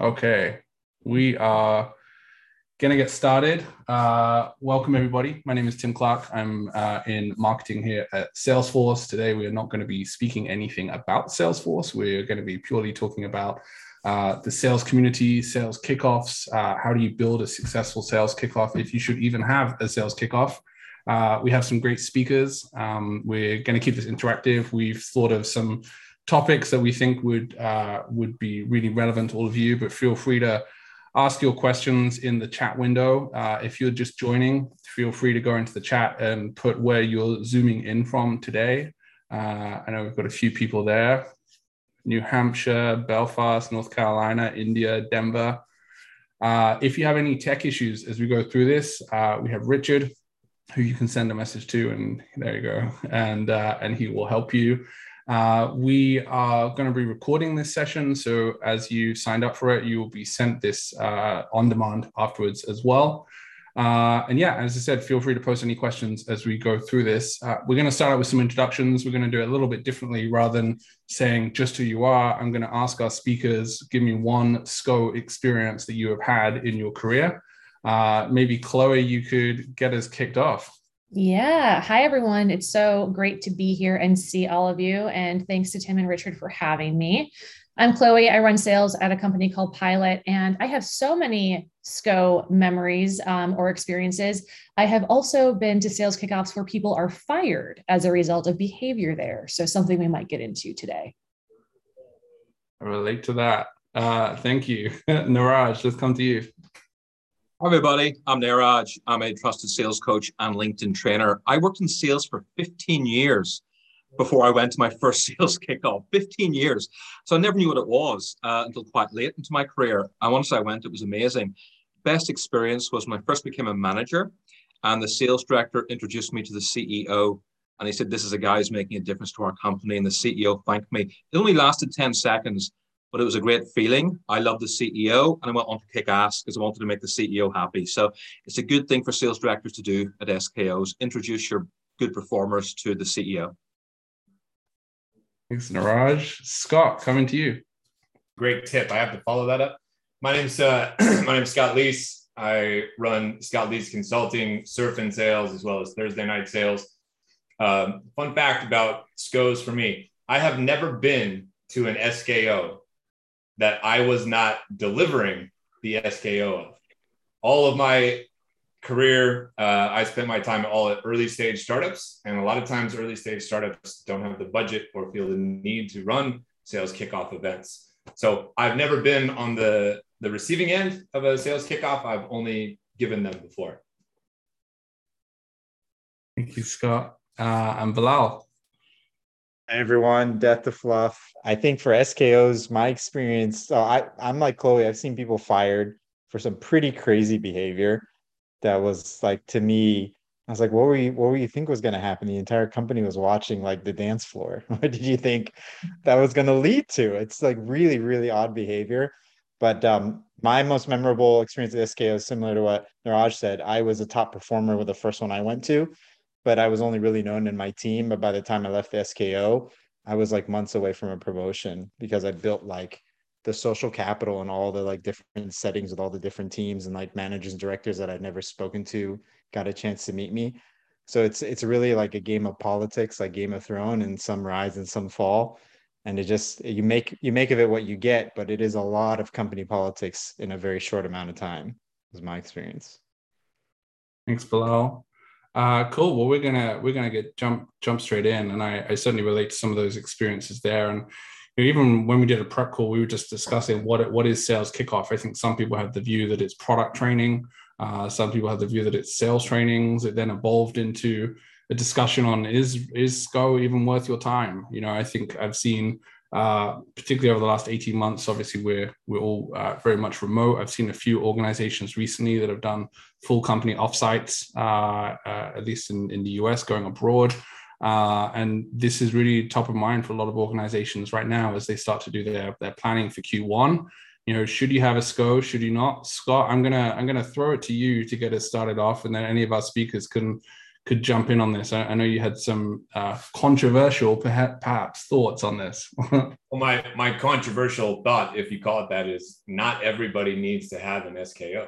Okay, we are going to get started. Welcome everybody. My name is Tim Clark. I'm in marketing here at Salesforce. Today we are not going to be speaking anything about Salesforce. We're going to be purely talking about the sales community, sales kickoffs. How do you build a successful sales kickoff, if you should even have a sales kickoff? We have some great speakers. We're going to keep this interactive. We've thought of some topics that we think would be really relevant to all of you, but feel free to ask your questions in the chat window. If you're just joining, feel free to go into the chat and put where you're zooming in from today. I know we've got a few people there. New Hampshire, Belfast, North Carolina, India, Denver. If you have any tech issues as we go through this, we have Richard, who you can send a message to, and there you go, and he will help you. We are going to be recording this session, so as you signed up for it, you will be sent this on demand afterwards as well. And yeah, as I said, feel free to post any questions as we go through this. We're going to start out with some introductions. We're going to do it a little bit differently rather than saying just who you are. I'm going to ask our speakers, give me one SCO experience that you have had in your career. Maybe Chloe, you could get us kicked off. Yeah. Hi, everyone. It's so great to be here and see all of you. And thanks to Tim and Richard for having me. I'm Chloe. I run sales at a company called Pilot, and I have so many SCO memories or experiences. I have also been to sales kickoffs where people are fired as a result of behavior there. So something we might get into today. I relate to that. Thank you. Niraj, let's come to you. Hi, everybody. I'm Niraj. I'm a trusted sales coach and LinkedIn trainer. I worked in sales for 15 years before I went to my first sales kickoff. 15 years. So I never knew what it was until quite late into my career. And once I went, it was amazing. Best experience was when I first became a manager, and the sales director introduced me to the CEO. And he said, "This is a guy who's making a difference to our company." And the CEO thanked me. It only lasted 10 seconds. But it was a great feeling. I love the CEO, and I went on to kick ass because I wanted to make the CEO happy. So it's a good thing for sales directors to do at SKOs. Introduce your good performers to the CEO. Thanks, Niraj. Scott, coming to you. Great tip. I have to follow that up. My name's Scott Leese. I run Scott Leese Consulting, Surf and Sales, as well as Thursday Night Sales. Fun fact about SCOs for me: I have never been to an SKO that I was not delivering the SKO of. All of my career, I spent my time all at early stage startups. And a lot of times early stage startups don't have the budget or feel the need to run sales kickoff events. So I've never been on the receiving end of a sales kickoff. I've only given them before. Thank you, Scott. I'm Bilal. Hi everyone, death to fluff. I think for SKOs, my experience, I'm like Chloe, I've seen people fired for some pretty crazy behavior that was like, to me, I was like, what were you think was going to happen? The entire company was watching like the dance floor. What did you think that was going to lead to? It's like really, really odd behavior. But my most memorable experience at SKO is similar to what Niraj said. I was a top performer with the first one I went to, but I was only really known in my team. But by the time I left the SKO, I was like months away from a promotion because I built like the social capital and all the like different settings with all the different teams and like managers and directors that I'd never spoken to got a chance to meet me. So it's really like a game of politics, like Game of Thrones, and some rise and some fall. And it just, you make of it what you get, but it is a lot of company politics in a very short amount of time, was my experience. Thanks, Bilal. Cool. Well, we're gonna get jump straight in, and I certainly relate to some of those experiences there. And you know, even when we did a prep call, we were just discussing what is sales kickoff. I think some people have the view that it's product training. Some people have the view that it's sales trainings. It then evolved into a discussion on is SCO even worth your time? You know, I think I've seen particularly over the last 18 months, obviously we're all very much remote. I've seen a few organizations recently that have done full company offsites, at least in the US, going abroad. And this is really top of mind for a lot of organizations right now as they start to do their planning for Q1. You know, should you have a SCO? Should you not? Scott, I'm gonna throw it to you to get us started off, and then any of our speakers can could jump in on this. I know you had some controversial, perhaps thoughts on this. Well, my controversial thought, if you call it that, is not everybody needs to have an SKO.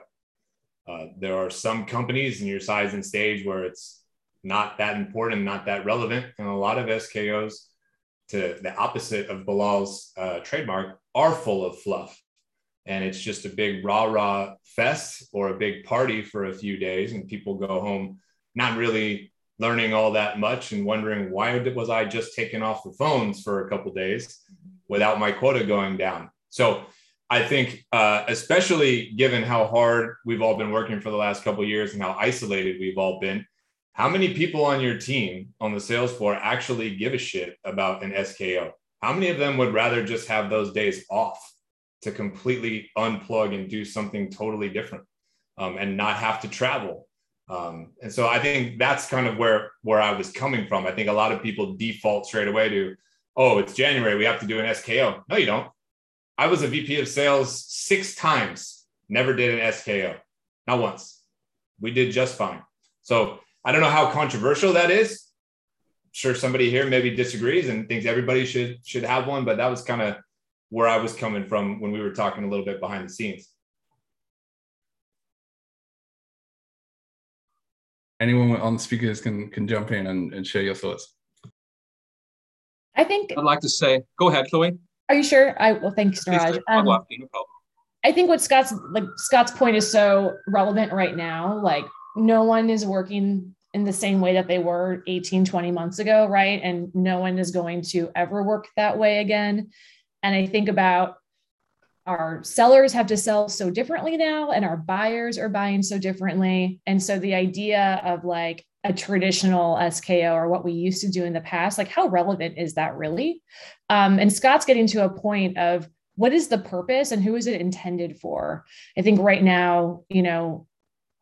There are some companies in your size and stage where it's not that important, not that relevant. And a lot of SKOs, to the opposite of Bilal's trademark, are full of fluff. And it's just a big rah-rah fest or a big party for a few days. And people go home not really learning all that much and wondering, why was I just taken off the phones for a couple of days without my quota going down? So I think, especially given how hard we've all been working for the last couple of years and how isolated we've all been, how many people on your team on the sales floor actually give a shit about an SKO? How many of them would rather just have those days off to completely unplug and do something totally different, and not have to travel? And so I think that's kind of where I was coming from. I think a lot of people default straight away to, oh, it's January, we have to do an SKO. No, you don't. I was a VP of sales 6 times, never did an SKO, not once. We did just fine. So I don't know how controversial that is. I'm sure somebody here maybe disagrees and thinks everybody should have one, but that was kind of where I was coming from when we were talking a little bit behind the scenes. Anyone on the speakers can jump in and share your thoughts. I think I'd like to say, go ahead, Chloe. Are you sure? Well, thanks, Niraj. I think what Scott's point is so relevant right now. Like, no one is working in the same way that they were 18, 20 months ago, right? And no one is going to ever work that way again. And I think about our sellers have to sell so differently now, and our buyers are buying so differently. And so the idea of like a traditional SKO or what we used to do in the past, like how relevant is that really? And Scott's getting to a point of what is the purpose and who is it intended for? I think right now, you know,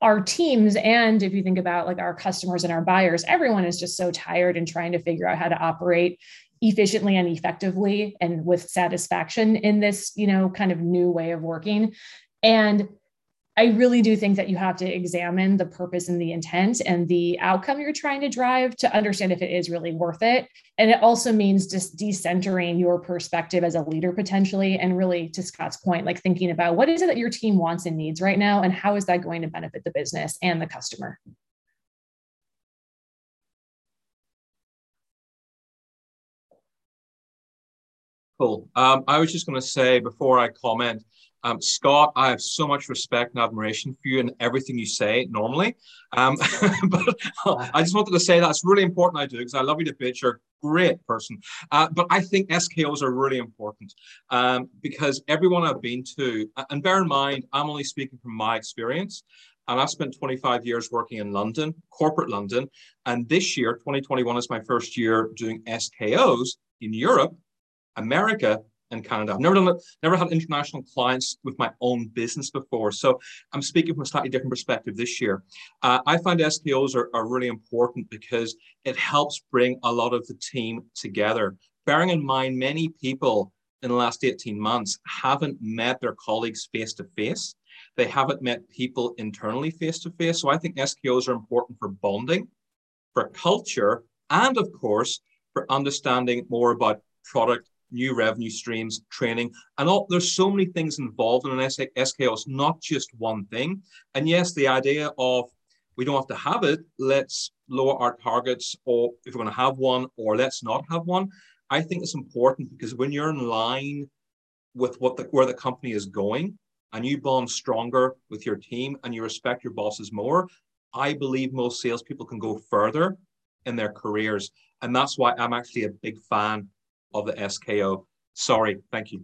our teams, and if you think about like our customers and our buyers, everyone is just so tired and trying to figure out how to operate efficiently and effectively and with satisfaction in this, you know, kind of new way of working. And I really do think that you have to examine the purpose and the intent and the outcome you're trying to drive to understand if it is really worth it. And it also means just decentering your perspective as a leader potentially, and really, to Scott's point, like thinking about what is it that your team wants and needs right now, and how is that going to benefit the business and the customer? Cool. I was just going to say before I comment, Scott, I have so much respect and admiration for you and everything you say normally. But I just wanted to say that's really important I do, because I love you to bits. You're a great person. But I think SKOs are really important because everyone I've been to, and bear in mind, I'm only speaking from my experience. And I've spent 25 years working in London, corporate London. And this year, 2021 is my first year doing SKOs in Europe, America, and Canada. I've never had international clients with my own business before. So I'm speaking from a slightly different perspective this year. I find SKOs are really important because it helps bring a lot of the team together. Bearing in mind, many people in the last 18 months haven't met their colleagues face-to-face. They haven't met people internally face-to-face. So I think SKOs are important for bonding, for culture, and of course, for understanding more about product, new revenue streams, training, and all. There's so many things involved in an SKO. It's not just one thing. And yes, the idea of we don't have to have it, let's lower our targets, or if we're going to have one, or let's not have one, I think it's important because when you're in line with where the company is going, and you bond stronger with your team and you respect your bosses more, I believe most salespeople can go further in their careers. And that's why I'm actually a big fan of the SKO. Sorry, thank you.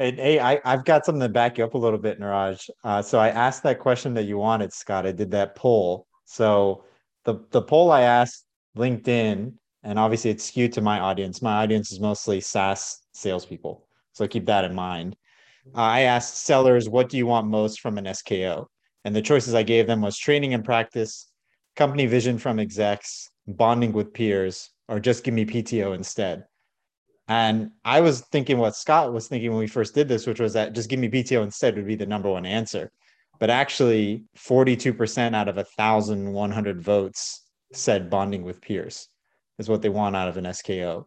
And hey, I've got something to back you up a little bit, Niraj. So I asked that question that you wanted, Scott. I did that poll. So the poll I asked LinkedIn, and obviously it's skewed to my audience. My audience is mostly SaaS salespeople. So keep that in mind. I asked sellers, what do you want most from an SKO? And the choices I gave them was training and practice, company vision from execs, bonding with peers, or just give me PTO instead. And I was thinking what Scott was thinking when we first did this, which was that just give me PTO instead would be the number one answer. But actually, 42% out of 1,100 votes said bonding with peers is what they want out of an SKO.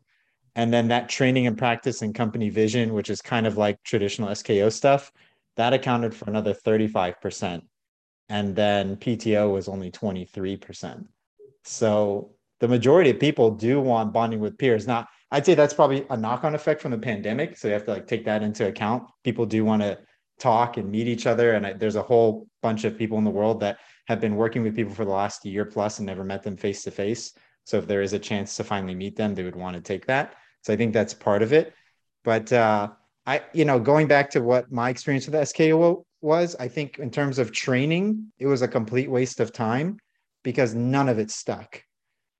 And then that training and practice and company vision, which is kind of like traditional SKO stuff, that accounted for another 35%. And then PTO was only 23%. So the majority of people do want bonding with peers. Now, I'd say that's probably a knock-on effect from the pandemic. So you have to like take that into account. People do want to talk and meet each other. And there's a whole bunch of people in the world that have been working with people for the last year plus and never met them face to face. So if there is a chance to finally meet them, they would want to take that. So I think that's part of it. But going back to what my experience with the SKO was, I think in terms of training, it was a complete waste of time because none of it stuck.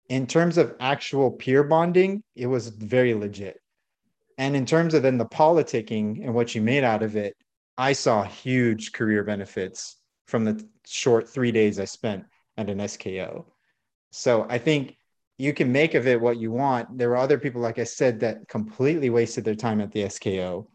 In terms of actual peer bonding, it was very legit. And in terms of then the politicking and what you made out of it, I saw huge career benefits from the short 3 days I spent at an SKO. So I think you can make of it what you want. There were other people, like I said, that completely wasted their time at the SKO.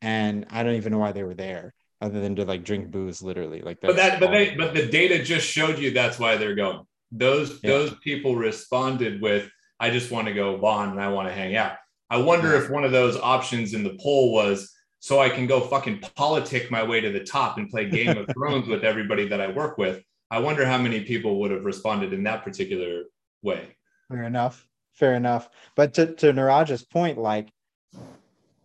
And I don't even know why they were there other than to like drink booze, literally. Like that. But the data just showed you that's why they're going. Those people responded with, I just want to go bond and I want to hang out. I wonder if one of those options in the poll was, so I can go fucking politic my way to the top and play Game of Thrones with everybody that I work with. I wonder how many people would have responded in that particular way. Fair enough. But to Niraj's point, like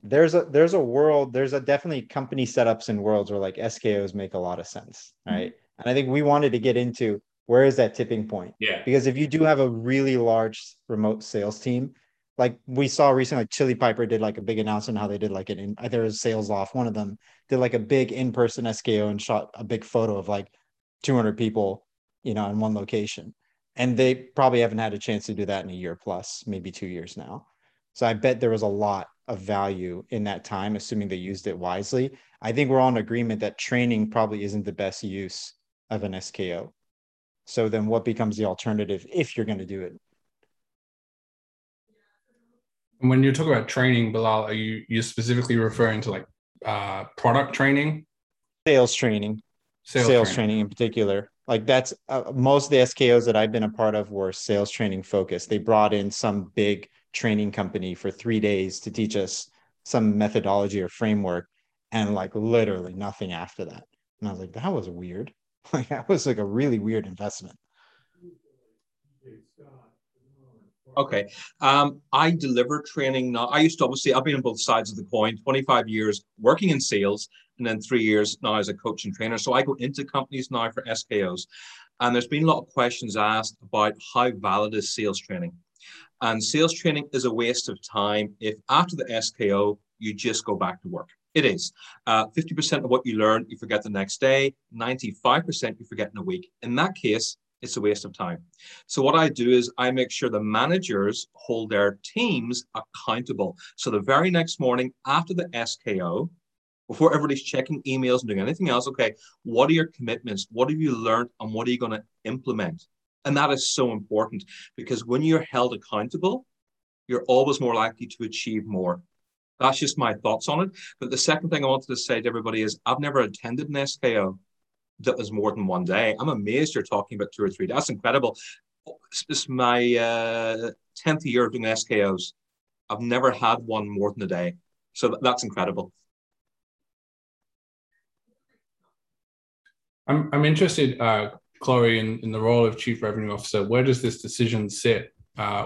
there's a world, there's a definitely company setups and worlds where like SKOs make a lot of sense, right? Mm-hmm. And I think we wanted to get into where is that tipping point? Yeah. Because if you do have a really large remote sales team, like we saw recently, like Chili Piper did like a big announcement how they did like there was Sales Loft. One of them did like a big in-person SKO and shot a big photo of like 200 people, in one location. And they probably haven't had a chance to do that in a year plus, maybe 2 years now. So I bet there was a lot of value in that time, assuming they used it wisely. I think we're all in agreement that training probably isn't the best use of an SKO. So then what becomes the alternative if you're going to do it? When you talk about training, Bilal, are you specifically referring to like product training? Sales training in particular. Like that's most of the SKOs that I've been a part of were sales training focused. They brought in some big training company for 3 days to teach us some methodology or framework and like literally nothing after that. And I was like, that was weird. Like that was like a really weird investment. Okay. I deliver training now. I used to obviously, I've been on both sides of the coin, 25 years working in sales and then 3 years now as a coach and trainer. So I go into companies now for SKOs. And there's been a lot of questions asked about how valid is sales training? And sales training is a waste of time if after the SKO, you just go back to work. It is. 50% of what you learn, you forget the next day. 95% you forget in a week. In that case, it's a waste of time. So what I do is I make sure the managers hold their teams accountable. So the very next morning after the SKO, before everybody's checking emails and doing anything else, okay, what are your commitments? What have you learned and what are you going to implement? And that is so important because when you're held accountable, you're always more likely to achieve more. That's just my thoughts on it. But the second thing I wanted to say to everybody is I've never attended an SKO that was more than 1 day. I'm amazed you're talking about 2 or 3 days. That's incredible. This is my 10th year of doing SKOs. I've never had one more than a day. So that's incredible. I'm interested, Chloe, in the role of Chief Revenue Officer. Where does this decision sit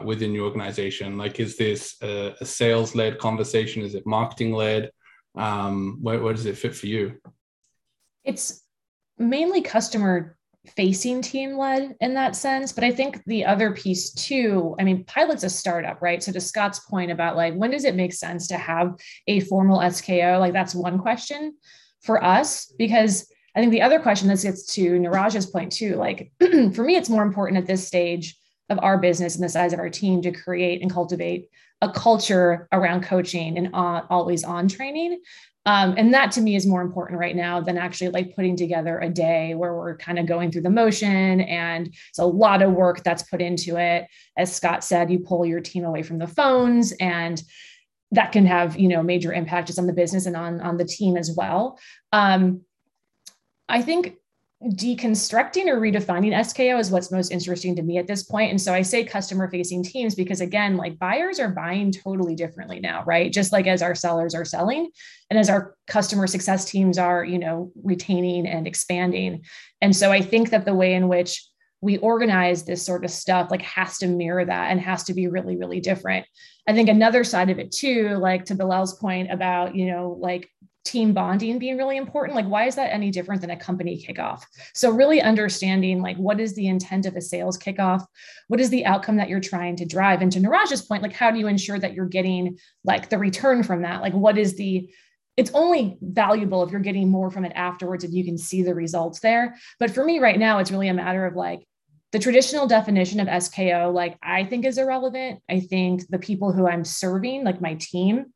within your organization? Like, is this a sales-led conversation? Is it marketing-led? Where does it fit for you? It's mainly customer facing team led in that sense. But I think the other piece too, I mean, Pilot's a startup, right? So to Scott's point about like, when does it make sense to have a formal SKO? Like that's one question for us, because I think the other question that gets to Niraj's point too, like for me, it's more important at this stage of our business and the size of our team to create and cultivate a culture around coaching and always on training. And that to me is more important right now than actually like putting together a day where we're kind of going through the motion. And it's a lot of work that's put into it. As Scott said, you pull your team away from the phones and that can have, major impact just on the business and on the team as well. I think deconstructing or redefining SKO is what's most interesting to me at this point. And so I say customer facing teams because, again, like, buyers are buying totally differently now, right? Just like as our sellers are selling and as our customer success teams are, you know, retaining and expanding. And so I think that the way in which we organize this sort of stuff, like, has to mirror that and has to be really, really different. I think another side of it too, like to Bilal's point about, you know, like team bonding being really important. Like, why is that any different than a company kickoff? So really understanding, like, what is the intent of a sales kickoff? What is the outcome that you're trying to drive? And to Niraj's point, like, how do you ensure that you're getting like the return from that? Like, what is the, it's only valuable if you're getting more from it afterwards, if you can see the results there. But for me right now, it's really a matter of like, the traditional definition of SKO, like, I think is irrelevant. I think the people who I'm serving, like my team,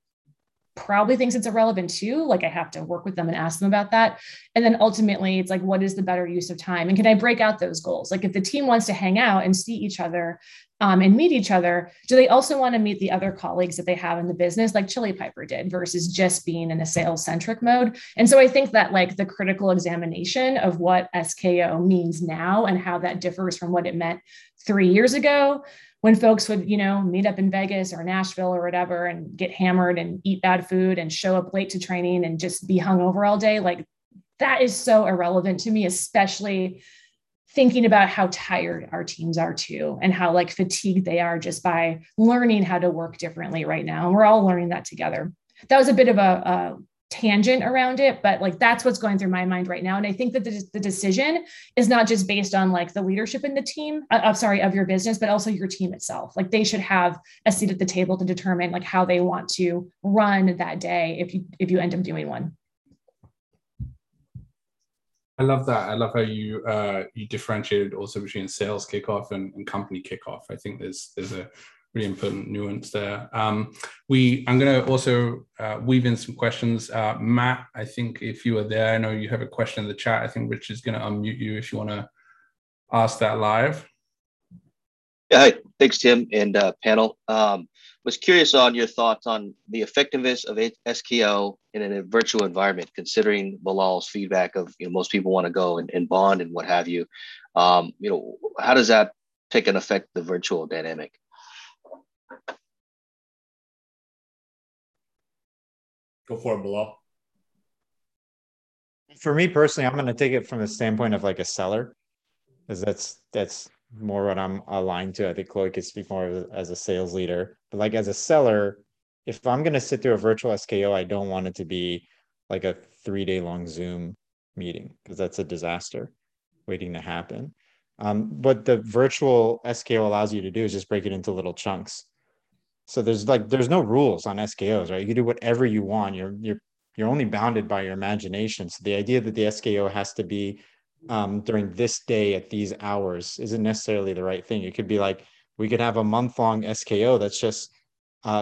probably thinks it's irrelevant too. Like, I have to work with them and ask them about that. And then ultimately it's like, what is the better use of time? And can I break out those goals? Like, if the team wants to hang out and see each other and meet each other, do they also want to meet the other colleagues that they have in the business, like Chili Piper did, versus just being in a sales centric mode? And so I think that like the critical examination of what SKO means now and how that differs from what it meant 3 years ago, when folks would, you know, meet up in Vegas or Nashville or whatever and get hammered and eat bad food and show up late to training and just be hungover all day. Like, that is so irrelevant to me, especially thinking about how tired our teams are too, and how like fatigued they are just by learning how to work differently right now. And we're all learning that together. That was a bit of a tangent around it, but like, that's what's going through my mind right now. And I think that the decision is not just based on like the leadership in the team, of your business, but also your team itself. Like, they should have a seat at the table to determine like how they want to run that day if you end up doing one. I love that. I love how you differentiated also between sales kickoff and company kickoff. I think there's a really important nuance there. I'm going to also weave in some questions. Matt, I think if you are there, I know you have a question in the chat. I think Rich is going to unmute you if you want to ask that live. Yeah, hi. Thanks, Tim and panel. Was curious on your thoughts on the effectiveness of SKO in a virtual environment, considering Bilal's feedback of, you know, most people want to go and bond and what have you. You know, how does that take and affect the virtual dynamic? Go for it, Bilal. For me personally, I'm going to take it from the standpoint of like a seller, because that's more what I'm aligned to. I think Chloe could speak more as a sales leader, but like as a seller, if I'm going to sit through a virtual SKO, I don't want it to be like a 3-day long Zoom meeting, because that's a disaster waiting to happen. What the virtual SKO allows you to do is just break it into little chunks. So there's no rules on SKOs, right? You can do whatever you want. You're only bounded by your imagination. So the idea that the SKO has to be during this day at these hours isn't necessarily the right thing. It could be like, we could have a month-long SKO that's just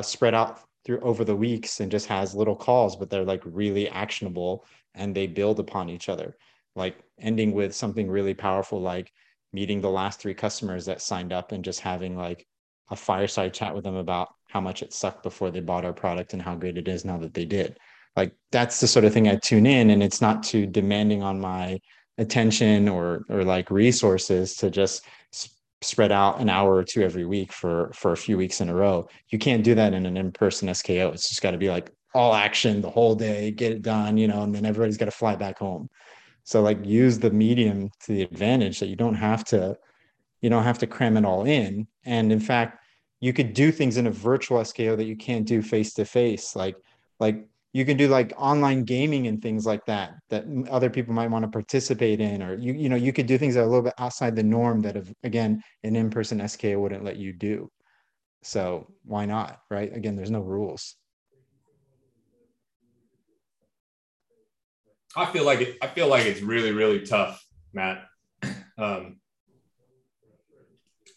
spread out through over the weeks and just has little calls, but they're like really actionable and they build upon each other. Like ending with something really powerful, like meeting the last 3 customers that signed up and just having like a fireside chat with them about how much it sucked before they bought our product and how great it is now that they did. Like, that's the sort of thing I tune in, and it's not too demanding on my attention or like resources to just spread out an hour or 2 every week for a few weeks in a row. You can't do that in an in-person SKO. It's just got to be like all action the whole day, get it done, you know, and then everybody's got to fly back home. So like, use the medium to the advantage that you don't have to cram it all in. And in fact, you could do things in a virtual SKO that you can't do face-to-face. Like you can do like online gaming and things like that other people might want to participate in, or you know, you could do things that are a little bit outside the norm that, have, again, an in-person SKO wouldn't let you do. So why not, right? Again, there's no rules. I feel like it's really, really tough, Matt.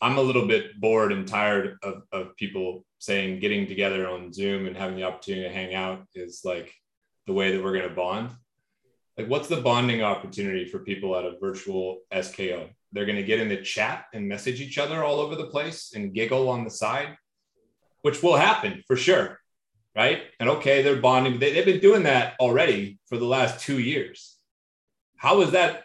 I'm a little bit bored and tired of people saying getting together on Zoom and having the opportunity to hang out is like the way that we're going to bond. Like, what's the bonding opportunity for people at a virtual SKO? They're going to get in the chat and message each other all over the place and giggle on the side, which will happen for sure, right? And okay, they're bonding. They've been doing that already for the last 2 years. How is that?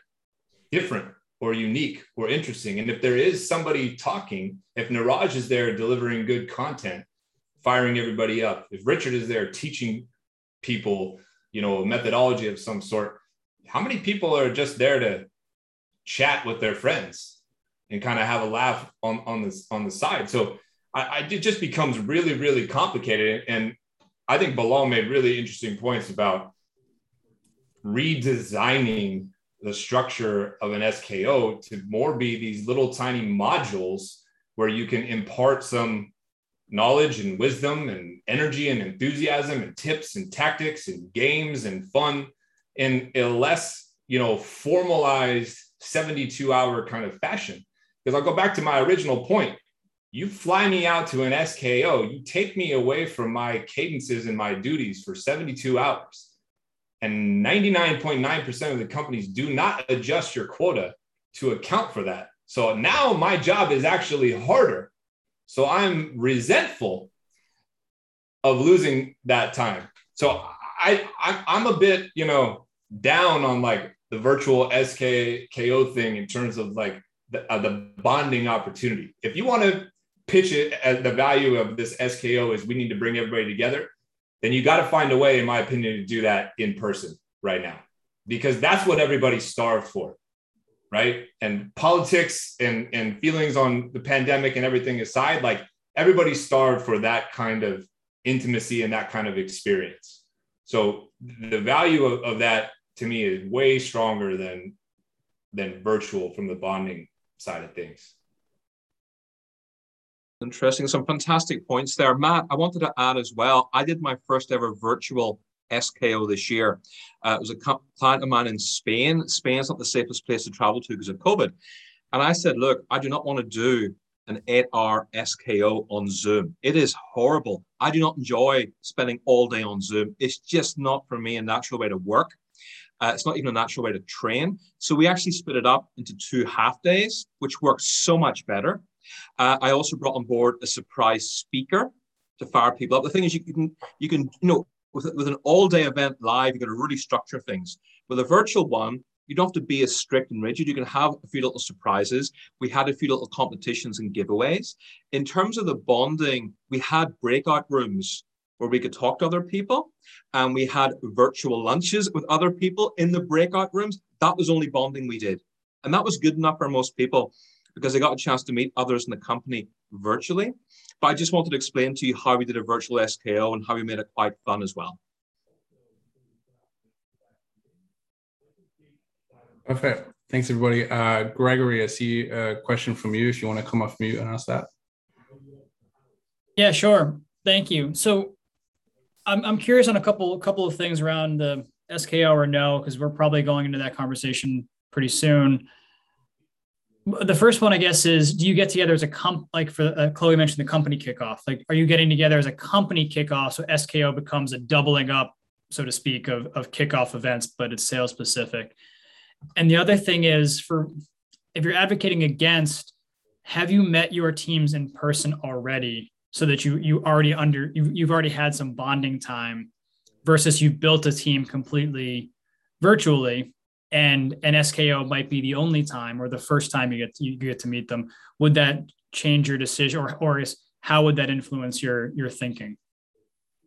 different or unique or interesting. And if there is somebody talking, if Niraj is there delivering good content, firing everybody up, if Richard is there teaching people, you know, a methodology of some sort, how many people are just there to chat with their friends and kind of have a laugh on the side? So it just becomes really, really complicated. And I think Bilal made really interesting points about redesigning the structure of an SKO to more be these little tiny modules where you can impart some knowledge and wisdom and energy and enthusiasm and tips and tactics and games and fun in a less, you know, formalized 72-hour kind of fashion. Because I'll go back to my original point. You fly me out to an SKO, you take me away from my cadences and my duties for 72 hours. And 99.9% of the companies do not adjust your quota to account for that. So now my job is actually harder. So I'm resentful of losing that time. So I'm a bit, you know, down on like the virtual SKO thing in terms of like the bonding opportunity. If you want to pitch it as the value of this SKO is we need to bring everybody together, then you got to find a way, in my opinion, to do that in person right now, because that's what everybody's starved for, right? And politics and feelings on the pandemic and everything aside, like everybody's starved for that kind of intimacy and that kind of experience. So the value of that to me is way stronger than virtual from the bonding side of things. Interesting. Some fantastic points there. Matt, I wanted to add as well, I did my first ever virtual SKO this year. It was a client of mine in Spain. Spain's not the safest place to travel to because of COVID. And I said, look, I do not want to do an 8-hour SKO on Zoom. It is horrible. I do not enjoy spending all day on Zoom. It's just not for me a natural way to work. It's not even a natural way to train. So we actually split it up into 2 half days, which works so much better. I also brought on board a surprise speaker to fire people up. The thing is, you can with an all-day event live, you've got to really structure things. With a virtual one, you don't have to be as strict and rigid. You can have a few little surprises. We had a few little competitions and giveaways. In terms of the bonding, we had breakout rooms where we could talk to other people, and we had virtual lunches with other people in the breakout rooms. That was only bonding we did. And that was good enough for most people, because they got a chance to meet others in the company virtually. But I just wanted to explain to you how we did a virtual SKO and how we made it quite fun as well. Perfect. Thanks, everybody. Gregory, I see a question from you if you want to come off mute and ask that. Yeah, sure. Thank you. So I'm curious on a couple of things around the SKO or no, because we're probably going into that conversation pretty soon. The first one, I guess, is do you get together as a Chloe mentioned the company kickoff. Like, are you getting together as a company kickoff? So SKO becomes a doubling up, so to speak, of kickoff events, but it's sales specific. And the other thing is, if you're advocating against, have you met your teams in person already so that you've already had some bonding time versus you've built a team completely virtually? And an SKO might be the only time or the first time you get to meet them. Would that change your decision, or how would that influence your thinking?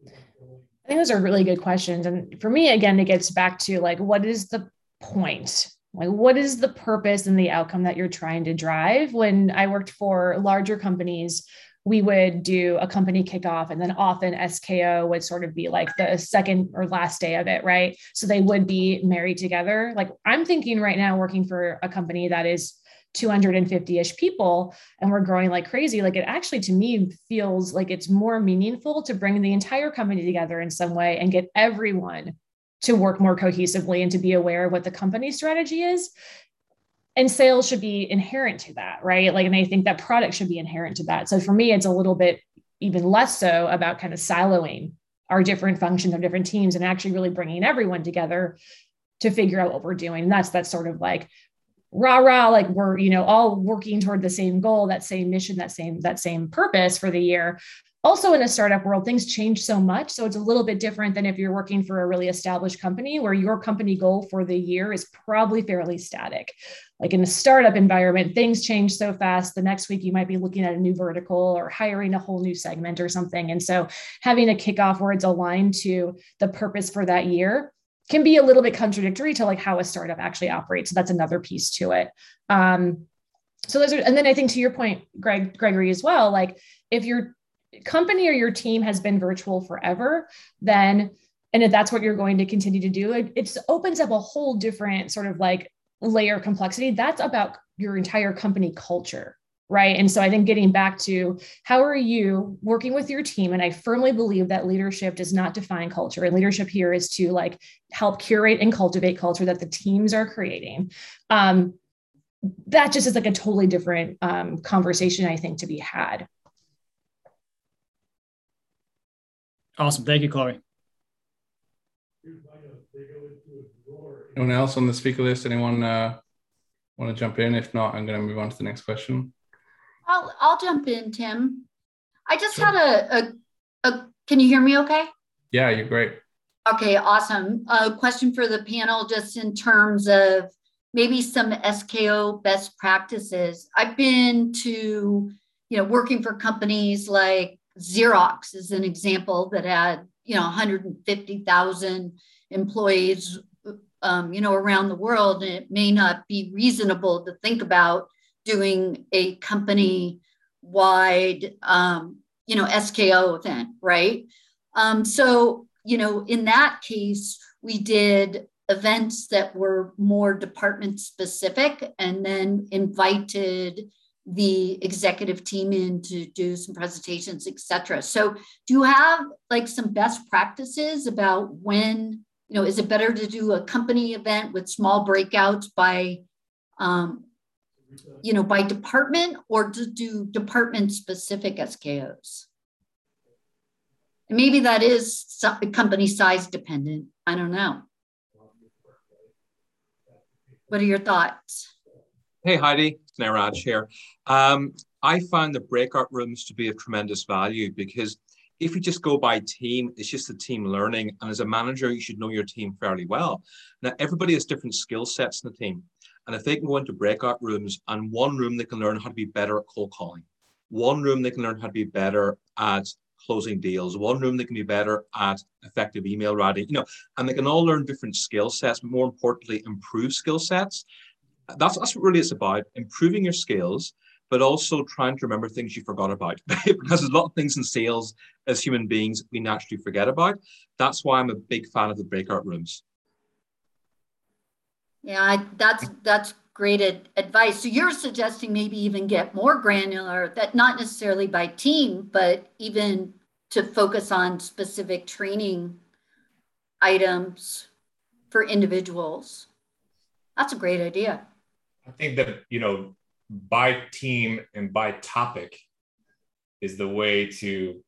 I think those are really good questions. And for me, again, it gets back to like, what is the point? Like, what is the purpose and the outcome that you're trying to drive? When I worked for larger companies, we would do a company kickoff, and then often SKO would sort of be like the second or last day of it, right? So they would be married together. Like, I'm thinking right now, working for a company that is 250-ish people, and we're growing like crazy. Like, it actually, to me, feels like it's more meaningful to bring the entire company together in some way and get everyone to work more cohesively and to be aware of what the company strategy is. And sales should be inherent to that, right? Like, and I think that product should be inherent to that. So for me, it's a little bit even less so about kind of siloing our different functions of different teams and actually really bringing everyone together to figure out what we're doing. And that's sort of like rah, like we're, you know, all working toward the same goal, that same mission, that same purpose for the year. Also in a startup world, things change so much. So it's a little bit different than if you're working for a really established company where your company goal for the year is probably fairly static. Like in a startup environment, things change so fast. The next week you might be looking at a new vertical or hiring a whole new segment or something. And so having a kickoff where it's aligned to the purpose for that year can be a little bit contradictory to like how a startup actually operates. So that's another piece to it. So those are, and then I think to your point, Gregory as well, like if your company or your team has been virtual forever, then, and if that's what you're going to continue to do, it opens up a whole different sort of like layer of complexity. That's about your entire company culture. Right. And so I think getting back to how are you working with your team? And I firmly believe that leadership does not define culture. And leadership here is to like help curate and cultivate culture that the teams are creating. That just is like a totally different conversation, I think, to be had. Awesome. Thank you, Chloe. Anyone else on the speaker list? Anyone want to jump in? If not, I'm going to move on to the next question. I'll jump in, Tim. I just had a can you hear me okay? Yeah, you're great. Okay, awesome. A question for the panel, just in terms of maybe some SKO best practices. I've been to, working for companies like Xerox is an example that had, 150,000 employees, around the world. And it may not be reasonable to think about doing a company-wide, SKO event, right? So, in that case, we did events that were more department specific and then invited the executive team in to do some presentations, et cetera. So do you have like some best practices about when, is it better to do a company event with small breakouts by, by department, or to do department specific SKOs? And maybe that is company size dependent. I don't know. What are your thoughts? Hey, Heidi. Nairaj here. I found the breakout rooms to be of tremendous value, because if you just go by team, it's just a team learning. And as a manager, you should know your team fairly well. Now, everybody has different skill sets in the team. And if they can go into breakout rooms, and one room they can learn how to be better at cold calling, one room they can learn how to be better at closing deals, one room they can be better at effective email writing, and they can all learn different skill sets, but more importantly, improve skill sets. That's what really it's about, improving your skills, but also trying to remember things you forgot about. Because there's a lot of things in sales as human beings we naturally forget about. That's why I'm a big fan of the breakout rooms. Yeah, that's great advice. So you're suggesting maybe even get more granular, that not necessarily by team, but even to focus on specific training items for individuals. That's a great idea. I think that, by team and by topic is the way to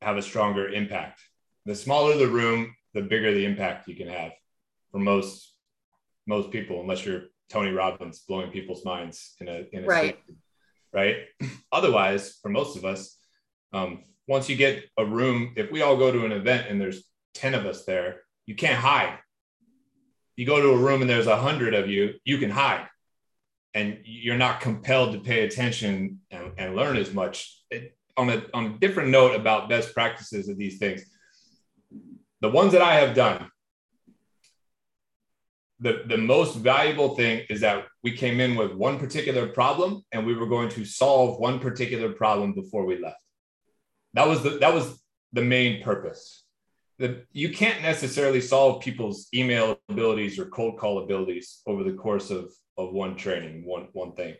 have a stronger impact. The smaller the room, the bigger the impact you can have for most people, unless you're Tony Robbins blowing people's minds in a right. Scene, right? Otherwise, for most of us, once you get a room, if we all go to an event and there's 10 of us there, you can't hide. You go to a room and there's 100 of you, you can hide. And you're not compelled to pay attention and learn as much. On a different note about best practices of these things, the ones that I have done, the most valuable thing is that we came in with one particular problem and we were going to solve one particular problem before we left. That was the main purpose. You can't necessarily solve people's email abilities or cold call abilities over the course of one training, one thing.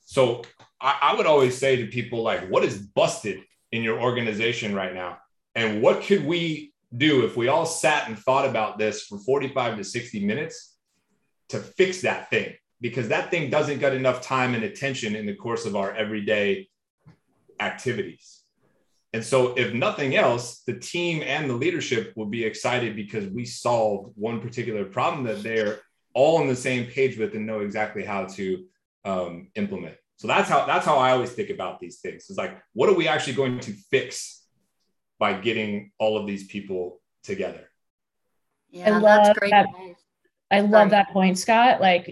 So I would always say to people, like, what is busted in your organization right now? And what could we do if we all sat and thought about this for 45 to 60 minutes to fix that thing? Because that thing doesn't get enough time and attention in the course of our everyday activities. And so if nothing else, the team and the leadership will be excited because we solved one particular problem that they're all on the same page with and know exactly how to implement. So that's how I always think about these things. It's like, what are we actually going to fix by getting all of these people together. Yeah, that's great. I love that point, Scott. Like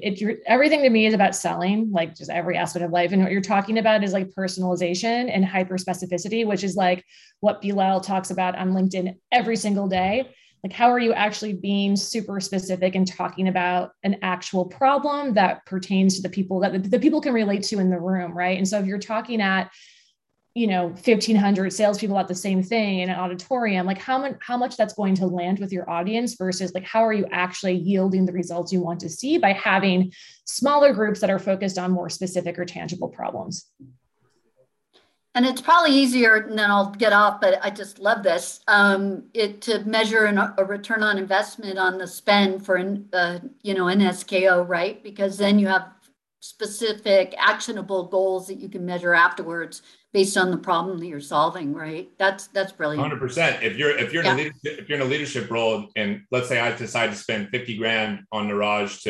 everything to me is about selling, like just every aspect of life. And what you're talking about is like personalization and hyperspecificity, which is like what Bilal talks about on LinkedIn every single day. Like, how are you actually being super specific and talking about an actual problem that pertains to the people that the people can relate to in the room, right? And so if you're talking at, 1,500 salespeople about the same thing in an auditorium, like how much that's going to land with your audience versus like, how are you actually yielding the results you want to see by having smaller groups that are focused on more specific or tangible problems. And it's probably easier, and then I'll get off, but I just love this, to measure a return on investment on the spend for, NSKO, right? Because then you have specific actionable goals that you can measure afterwards based on the problem that you're solving, right? That's brilliant. 100%. If you're in a leadership role, and let's say I decide to spend $50,000 on Niraj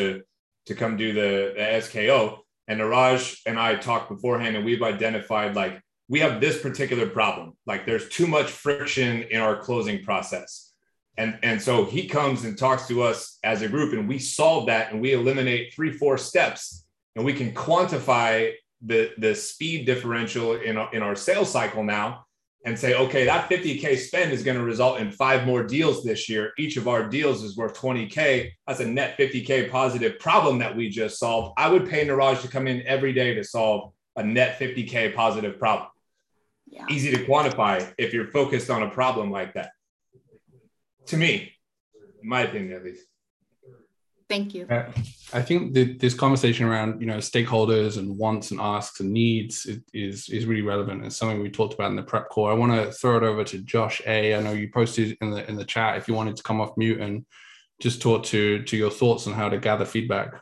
to come do the SKO, and Niraj and I talked beforehand, and we've identified like, we have this particular problem. Like there's too much friction in our closing process. And so he comes and talks to us as a group and we solve that and we eliminate 3-4 steps and we can quantify the speed differential in our sales cycle now and say, okay, that $50,000 spend is going to result in 5 more deals this year. Each of our deals is worth $20,000. That's a net $50,000 positive problem that we just solved. I would pay Niraj to come in every day to solve a net $50,000 positive problem. Yeah. Easy to quantify if you're focused on a problem like that. To me, in my opinion, at least. Thank you. I think that this conversation around, stakeholders and wants and asks and needs is really relevant. It's something we talked about in the prep call. I want to throw it over to Josh A. I know you posted in the chat if you wanted to come off mute and just talk to your thoughts on how to gather feedback.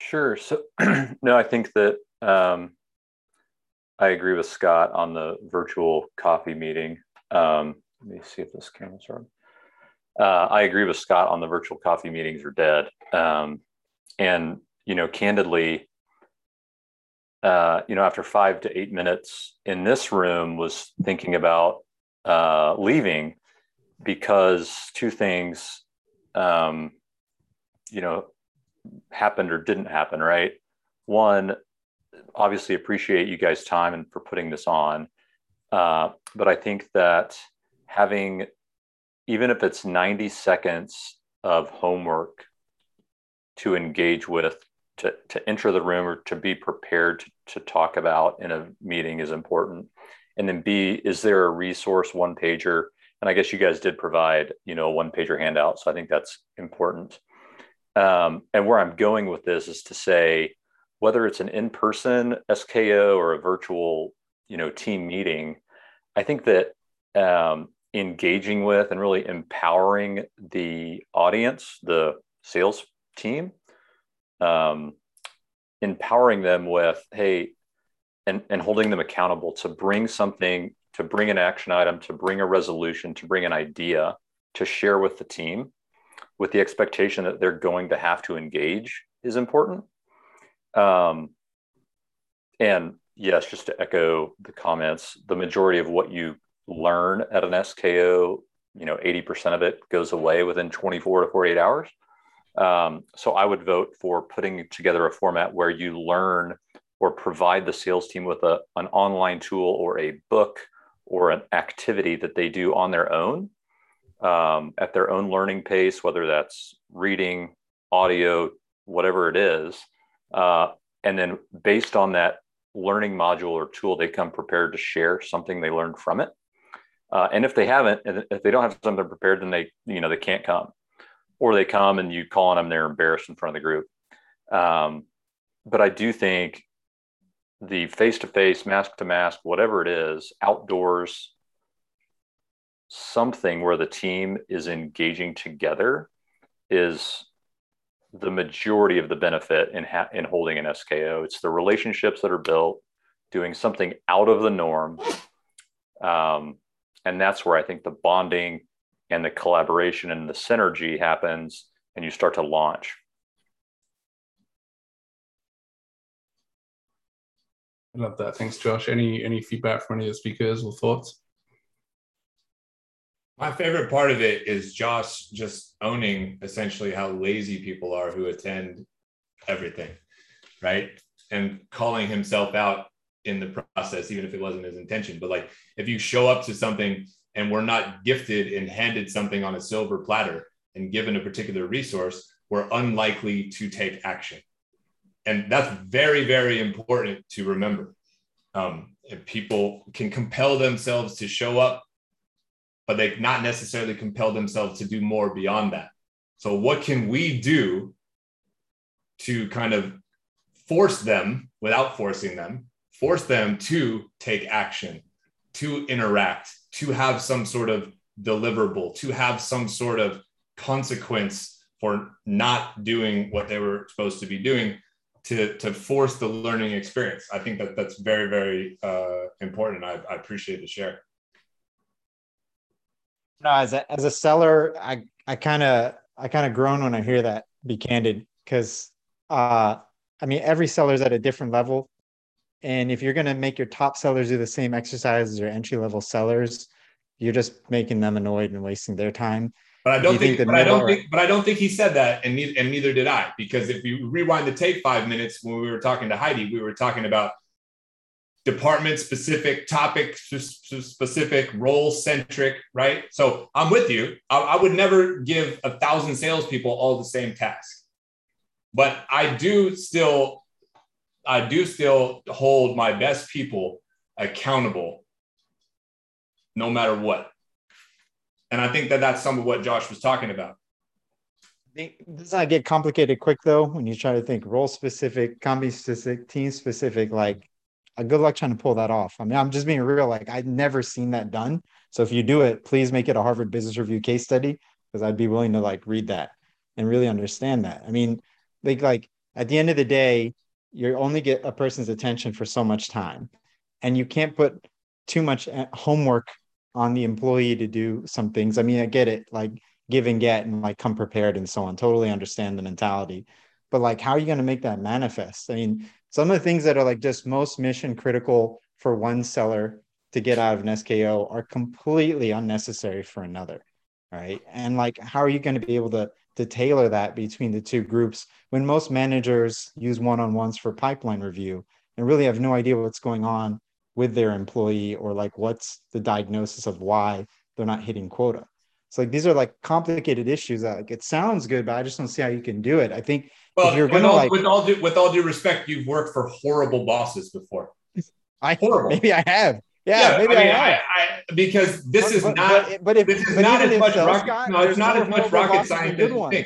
Sure. So, no, I think that I agree with Scott on the virtual coffee meeting. Let me see if this camera's on. I agree with Scott on the virtual coffee meetings are dead. And, candidly, after 5 to 8 minutes in this room was thinking about leaving because 2 things, happened or didn't happen, right? 1, obviously appreciate you guys' time and for putting this on. But I think that having, even if it's 90 seconds of homework to engage with, to enter the room or to be prepared to talk about in a meeting is important. And then B, is there a resource, 1-pager? And I guess you guys did provide, a 1-pager handout. So I think that's important. And where I'm going with this is to say, whether it's an in-person SKO or a virtual, team meeting, I think that engaging with and really empowering the audience, the sales team, empowering them with, hey, and holding them accountable to bring something, to bring an action item, to bring a resolution, to bring an idea, to share with the team, with the expectation that they're going to have to engage is important. And yes, just to echo the comments, the majority of what you learn at an SKO, 80% of it goes away within 24 to 48 hours. So I would vote for putting together a format where you learn or provide the sales team with an online tool or a book or an activity that they do on their own. At their own learning pace, whether that's reading, audio, whatever it is. And then based on that learning module or tool, they come prepared to share something they learned from it. And if they don't have something prepared, then they, they can't come, or they come and you call on them, they're embarrassed in front of the group. But I do think the face-to-face, mask-to-mask, whatever it is, outdoors, something where the team is engaging together is the majority of the benefit in holding an SKO. It's the relationships that are built, doing something out of the norm. And that's where I think the bonding and the collaboration and the synergy happens and you start to launch. I love that. Thanks, Josh. Any feedback from any of the speakers or thoughts? My favorite part of it is Josh just owning essentially how lazy people are who attend everything, right? And calling himself out in the process, even if it wasn't his intention. But like, if you show up to something and we're not gifted and handed something on a silver platter and given a particular resource, we're unlikely to take action. And that's very, very important to remember. If people can compel themselves to show up, but they not necessarily compel themselves to do more beyond that. So what can we do to kind of force them without forcing them, force them to take action, to interact, to have some sort of deliverable, to have some sort of consequence for not doing what they were supposed to be doing, to force the learning experience. I think that that's very, very important. I appreciate the share. No, as a seller, I kind of groan when I hear that, be candid, because I mean, every seller is at a different level. And if you're going to make your top sellers do the same exercise as your entry-level sellers, you're just making them annoyed and wasting their time. But I don't think he said that, and neither did I, because if you rewind the tape 5 minutes, when we were talking to Heidi, we were talking about department-specific, topic-specific, role-centric, right? So I'm with you. I would never give 1,000 salespeople all the same task. But I do still hold my best people accountable no matter what. And I think that that's some of what Josh was talking about. Does that get complicated quick though? When you try to think role specific, company specific, team specific, like good luck trying to pull that off. I mean, I'm just being real. Like I've never seen that done. So if you do it, please make it a Harvard Business Review case study, because I'd be willing to like read that and really understand that. I mean, like at the end of the day, you only get a person's attention for so much time, and you can't put too much homework on the employee to do some things. I mean, I get it, like give and get and like come prepared and so on. Totally understand the mentality, but like, how are you going to make that manifest? I mean, some of the things that are like just most mission critical for one seller to get out of an SKO are completely unnecessary for another, right? And like, how are you going to be able to tailor that between the two groups when most managers use one-on-ones for pipeline review and really have no idea what's going on with their employee or like what's the diagnosis of why they're not hitting quota. So like, these are like complicated issues that like, it sounds good, but I just don't see how you can do it. I think with all due respect, you've worked for horrible bosses before. Maybe I have. Yeah, maybe I because this is not. But if this is not as much rocket, no, it's not as much rocket science as you think.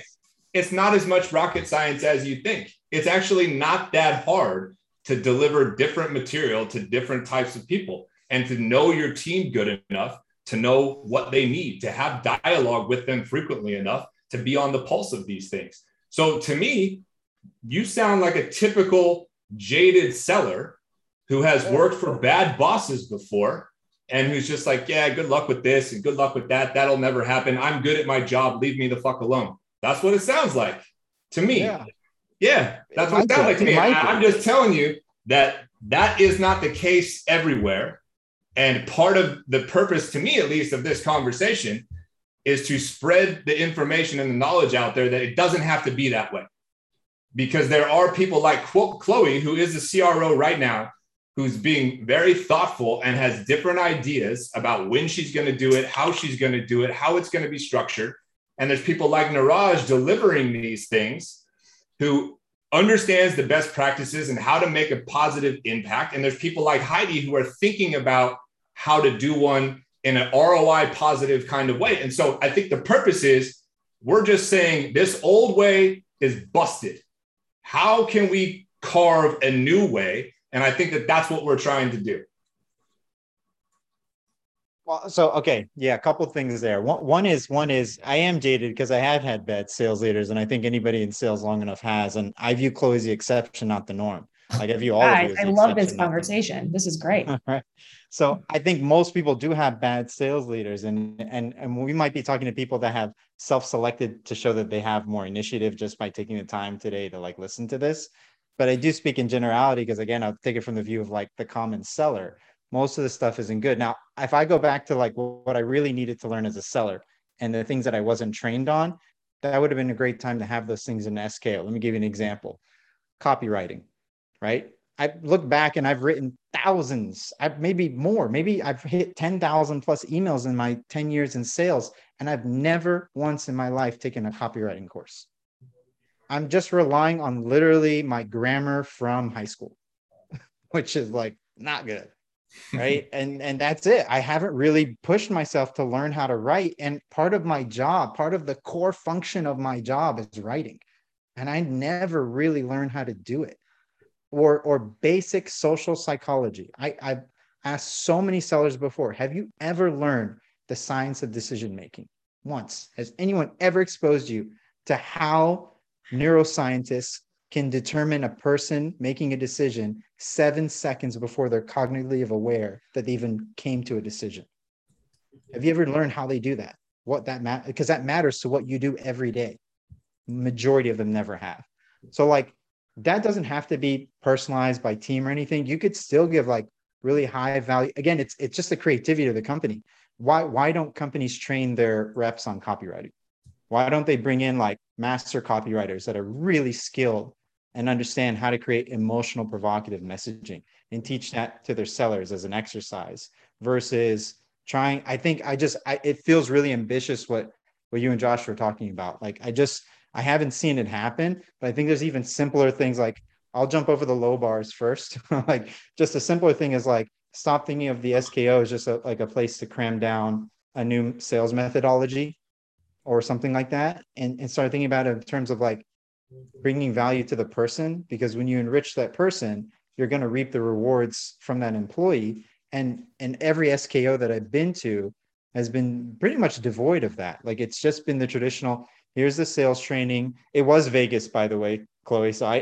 It's not as much rocket science as you think. It's actually not that hard to deliver different material to different types of people, and to know your team good enough to know what they need, to have dialogue with them frequently enough to be on the pulse of these things. So to me, you sound like a typical jaded seller who has worked for bad bosses before and who's just like, yeah, good luck with this and good luck with that. That'll never happen. I'm good at my job. Leave me the fuck alone. That's what it sounds like to me. Yeah, that's what it sounds like to me. I'm just telling you that is not the case everywhere. And part of the purpose, to me at least, of this conversation is to spread the information and the knowledge out there that it doesn't have to be that way. Because there are people like Chloe, who is the CRO right now, who's being very thoughtful and has different ideas about when she's going to do it, how she's going to do it, how it's going to be structured. And there's people like Niraj delivering these things, who understands the best practices and how to make a positive impact. And there's people like Heidi who are thinking about how to do one in an ROI positive kind of way. And so I think the purpose is, we're just saying this old way is busted. How can we carve a new way? And I think that that's what we're trying to do. Well, so, okay. Yeah. A couple of things there. One is I am jaded because I have had bad sales leaders, and I think anybody in sales long enough has, and I view Chloe as the exception, not the norm. Like I view all of you. I love this conversation. This is great. All right. So I think most people do have bad sales leaders, and we might be talking to people that have self-selected to show that they have more initiative just by taking the time today to like listen to this. But I do speak in generality because, again, I'll take it from the view of like the common seller, most of the stuff isn't good. Now, if I go back to like what I really needed to learn as a seller and the things that I wasn't trained on, that would have been a great time to have those things in SKO. Let me give you an example. Copywriting, right? I look back and I've written thousands, maybe more, maybe I've hit 10,000 plus emails in my 10 years in sales. And I've never once in my life taken a copywriting course. I'm just relying on literally my grammar from high school, which is like not good, right? and that's it. I haven't really pushed myself to learn how to write. And part of my job, part of the core function of my job is writing. And I never really learned how to do it. Or basic social psychology. I've asked so many sellers before, have you ever learned the science of decision-making? Once. Has anyone ever exposed you to how neuroscientists can determine a person making a decision 7 seconds before they're cognitively aware that they even came to a decision? Have you ever learned how they do that? Because that matters to what you do every day. Majority of them never have. So like, that doesn't have to be personalized by team or anything. You could still give like really high value. Again, it's just the creativity of the company. Why don't companies train their reps on copywriting? Why don't they bring in like master copywriters that are really skilled and understand how to create emotional, provocative messaging and teach that to their sellers as an exercise versus trying? It feels really ambitious what you and Josh were talking about. Like I haven't seen it happen, but I think there's even simpler things. Like I'll jump over the low bars first. Like just a simpler thing is like, stop thinking of the SKO as just like a place to cram down a new sales methodology or something like that. And start thinking about it in terms of like bringing value to the person, because when you enrich that person, you're going to reap the rewards from that employee. And every SKO that I've been to has been pretty much devoid of that. Like it's just been the traditional, here's the sales training. It was Vegas, by the way, Chloe. So my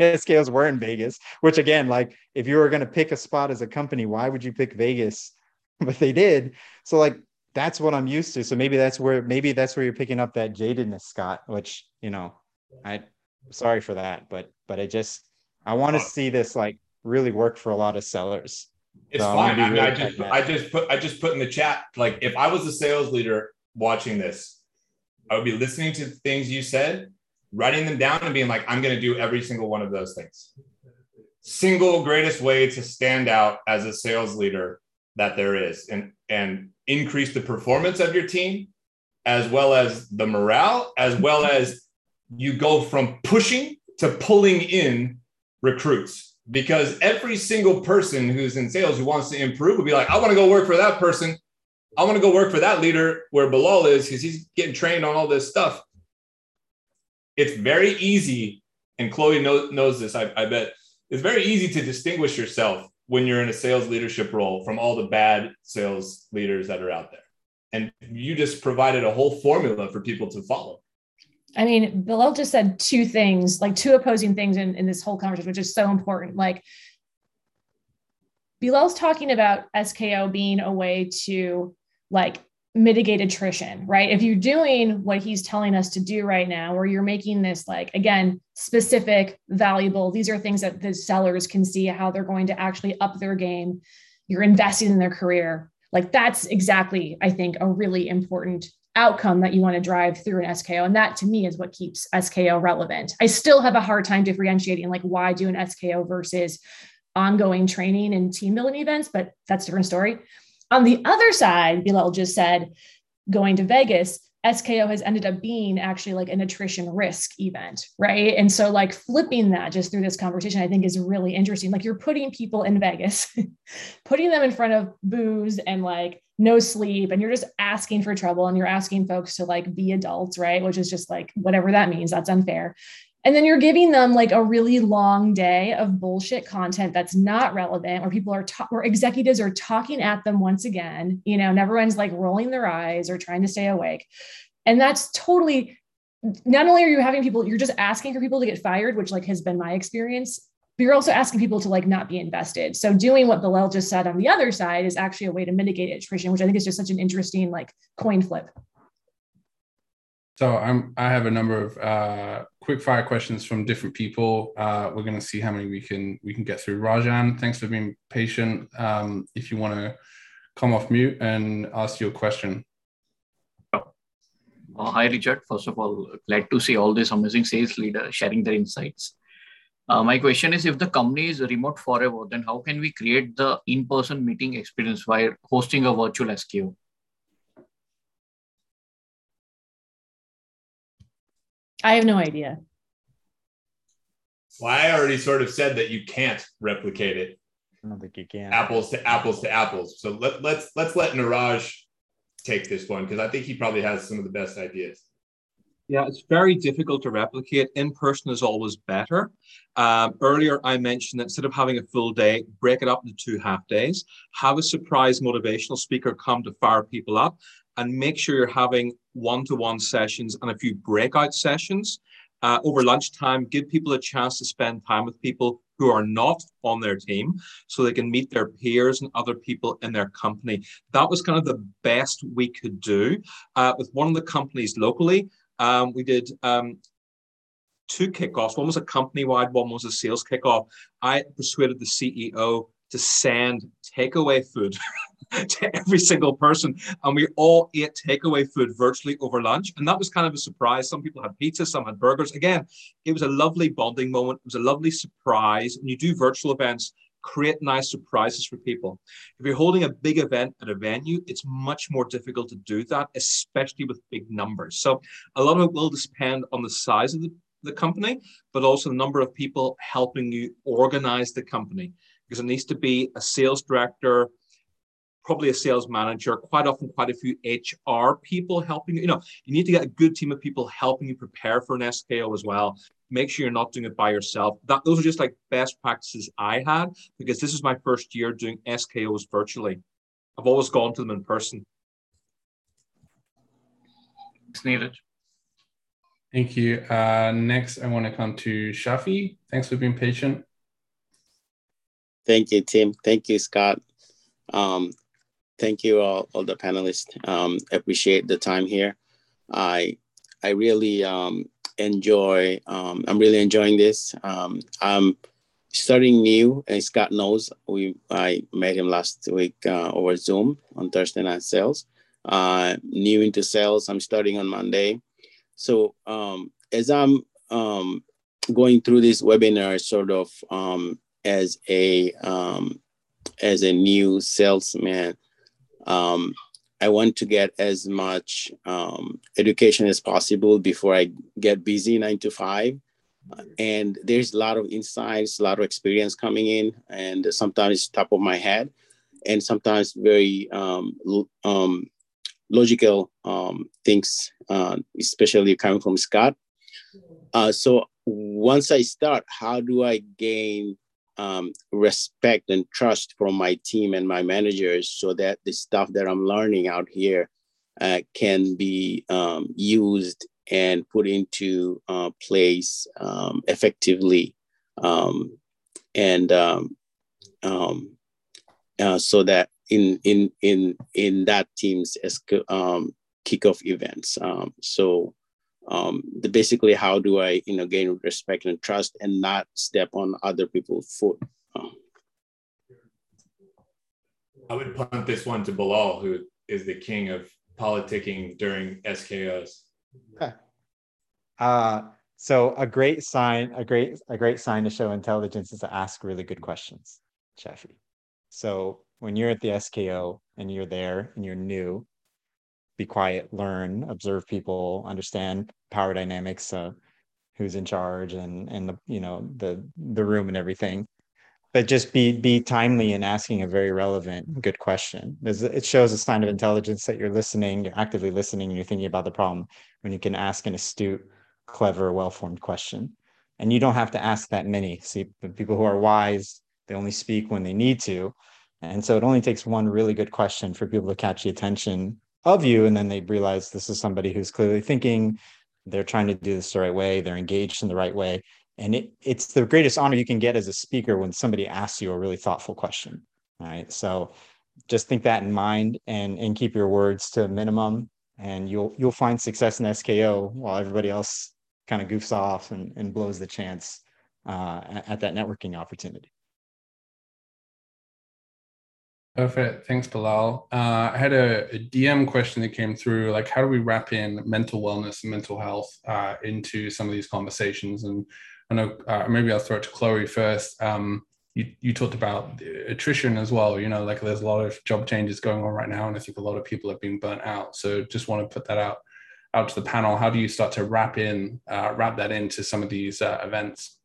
SKOs were in Vegas, which again, like if you were going to pick a spot as a company, why would you pick Vegas? But they did. So like, that's what I'm used to. So maybe that's where you're picking up that jadedness, Scott, which, I'm sorry for that, but I want to see this like really work for a lot of sellers. It's so fine. I just put in the chat, like if I was a sales leader watching this, I would be listening to things you said, writing them down and being like, I'm going to do every single one of those things. Single greatest way to stand out as a sales leader that there is and increase the performance of your team, as well as the morale, as well as you go from pushing to pulling in recruits. Because every single person who's in sales who wants to improve will be like, I want to go work for that person. I want to go work for that leader where Bilal is because he's getting trained on all this stuff. It's very easy, and Chloe knows this, I bet. It's very easy to distinguish yourself when you're in a sales leadership role from all the bad sales leaders that are out there. And you just provided a whole formula for people to follow. I mean, Bilal just said two things, like two opposing things in this whole conversation, which is so important. Like Bilal's talking about SKO being a way to like mitigate attrition, right? If you're doing what he's telling us to do right now, where you're making this like, again, specific, valuable, these are things that the sellers can see how they're going to actually up their game. You're investing in their career. Like that's exactly, I think, a really important outcome that you want to drive through an SKO. And that to me is what keeps SKO relevant. I still have a hard time differentiating like why do an SKO versus ongoing training and team building events, but that's a different story. On the other side, Bilal just said, going to Vegas, SKO has ended up being actually like an attrition risk event, right? And so like flipping that just through this conversation, I think is really interesting. Like you're putting people in Vegas, putting them in front of booze and like no sleep, and you're just asking for trouble and you're asking folks to like be adults, right? Which is just like, whatever that means, that's unfair. And then you're giving them like a really long day of bullshit content that's not relevant, where people are, where executives are talking at them once again, and everyone's like rolling their eyes or trying to stay awake. And that's totally, not only are you having people, you're just asking for people to get fired, which like has been my experience, but you're also asking people to like not be invested. So doing what Bilal just said on the other side is actually a way to mitigate attrition, which I think is just such an interesting like coin flip. So I have a number of quick fire questions from different people. We're going to see how many we can get through. Rajan, thanks for being patient. If you want to come off mute and ask your question. Hi, Richard. First of all, glad to see all these amazing sales leaders sharing their insights. My question is, if the company is remote forever, then how can we create the in-person meeting experience while hosting a virtual SQ? I have no idea. Well, I already sort of said that you can't replicate it. I don't think you can. Apples to apples to apples. So let's let Niraj take this one, because I think he probably has some of the best ideas. Yeah, it's very difficult to replicate. In person is always better. Earlier, I mentioned that instead of having a full day, break it up into 2 half days, have a surprise motivational speaker come to fire people up, and make sure you're having one-to-one sessions and a few breakout sessions over lunchtime. Give people a chance to spend time with people who are not on their team so they can meet their peers and other people in their company. That was kind of the best we could do. With one of the companies locally, we did 2 kickoffs. One was a company-wide, one was a sales kickoff. I persuaded the CEO to send takeaway food to every single person. And we all ate takeaway food virtually over lunch. And that was kind of a surprise. Some people had pizza, some had burgers. Again, it was a lovely bonding moment. It was a lovely surprise. When you do virtual events, create nice surprises for people. If you're holding a big event at a venue, it's much more difficult to do that, especially with big numbers. So a lot of it will depend on the size of the company, but also the number of people helping you organize the company. Because it needs to be a sales director, probably a sales manager, quite often quite a few HR people helping you. You know, you need to get a good team of people helping you prepare for an SKO as well. Make sure you're not doing it by yourself. Those are just like best practices I had, because this is my first year doing SKOs virtually. I've always gone to them in person. Thanks, Neeraj. Thank you. Next, I want to come to Shafi. Thanks for being patient. Thank you, Tim. Thank you, Scott. Thank you, all the panelists. Appreciate the time here. I really enjoy. I'm really enjoying this. I'm starting new, and Scott knows. I met him last week over Zoom on Thursday Night Sales. New into sales. I'm starting on Monday. So as I'm going through this webinar, sort of. As a new salesman, I want to get as much education as possible before I get busy 9 to 5. And there's a lot of insights, a lot of experience coming in, and sometimes it's top of my head, and sometimes very logical things, especially coming from Scott. So once I start, how do I gain respect and trust from my team and my managers so that the stuff that I'm learning out here can be used and put into place effectively so that in that team's kickoff events. Basically, how do I, gain respect and trust and not step on other people's foot? I would punt this one to Bilal, who is the king of politicking during SKOs. So a great sign to show intelligence is to ask really good questions, Shafi. So when you're at the SKO and you're there and you're new, be quiet, learn, observe people, understand power dynamics, who's in charge and the room and everything. But just be timely in asking a very relevant, good question. It shows a sign of intelligence that you're listening, you're actively listening, and you're thinking about the problem when you can ask an astute, clever, well-formed question. And you don't have to ask that many. See, people who are wise, they only speak when they need to. And so it only takes one really good question for people to catch the attention of you, and then they realize this is somebody who's clearly thinking, they're trying to do this the right way, they're engaged in the right way. And it's the greatest honor you can get as a speaker when somebody asks you a really thoughtful question. All right, so just think that in mind and keep your words to a minimum. and you'll find success in SKO while everybody else kind of goofs off and blows the chance at that networking opportunity. Perfect. Thanks, Bilal. I had a DM question that came through, like, how do we wrap in mental wellness and mental health into some of these conversations? And I know maybe I'll throw it to Chloe first. You talked about attrition as well. You know, like there's a lot of job changes going on right now, and I think a lot of people have been burnt out. So just want to put that out to the panel. How do you start to wrap that into some of these events?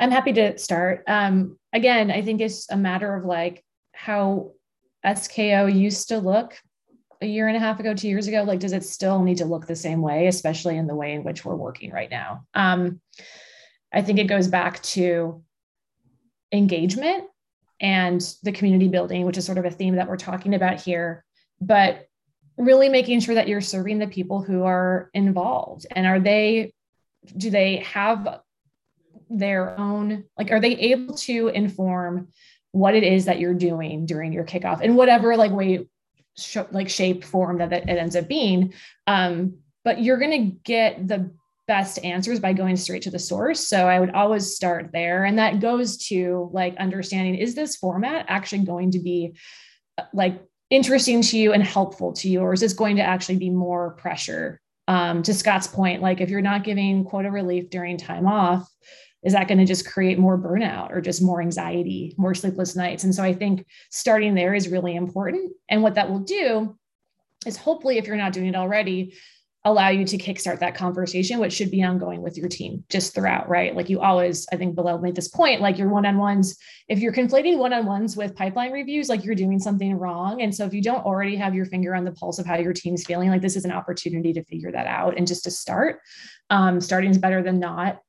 I'm happy to start. Again, I think it's a matter of like how SKO used to look a year and a half ago, 2 years ago. Like, does it still need to look the same way, especially in the way in which we're working right now? I think it goes back to engagement and the community building, which is sort of a theme that we're talking about here, but really making sure that you're serving the people who are involved. And do they have their own, like, are they able to inform what it is that you're doing during your kickoff in whatever like way, shape, form that it ends up being. But you're going to get the best answers by going straight to the source. So I would always start there. And that goes to like understanding, is this format actually going to be like interesting to you and helpful to you? Or is this going to actually be more pressure? To Scott's point, like if you're not giving quota relief during time off, is that going to just create more burnout or just more anxiety, more sleepless nights? And so I think starting there is really important. And what that will do is hopefully, if you're not doing it already, allow you to kickstart that conversation, which should be ongoing with your team just throughout, right? Like you always, I think Bilal made this point, like your one-on-ones, if you're conflating one-on-ones with pipeline reviews, like you're doing something wrong. And so if you don't already have your finger on the pulse of how your team's feeling, like this is an opportunity to figure that out and just to start. Starting is better than not.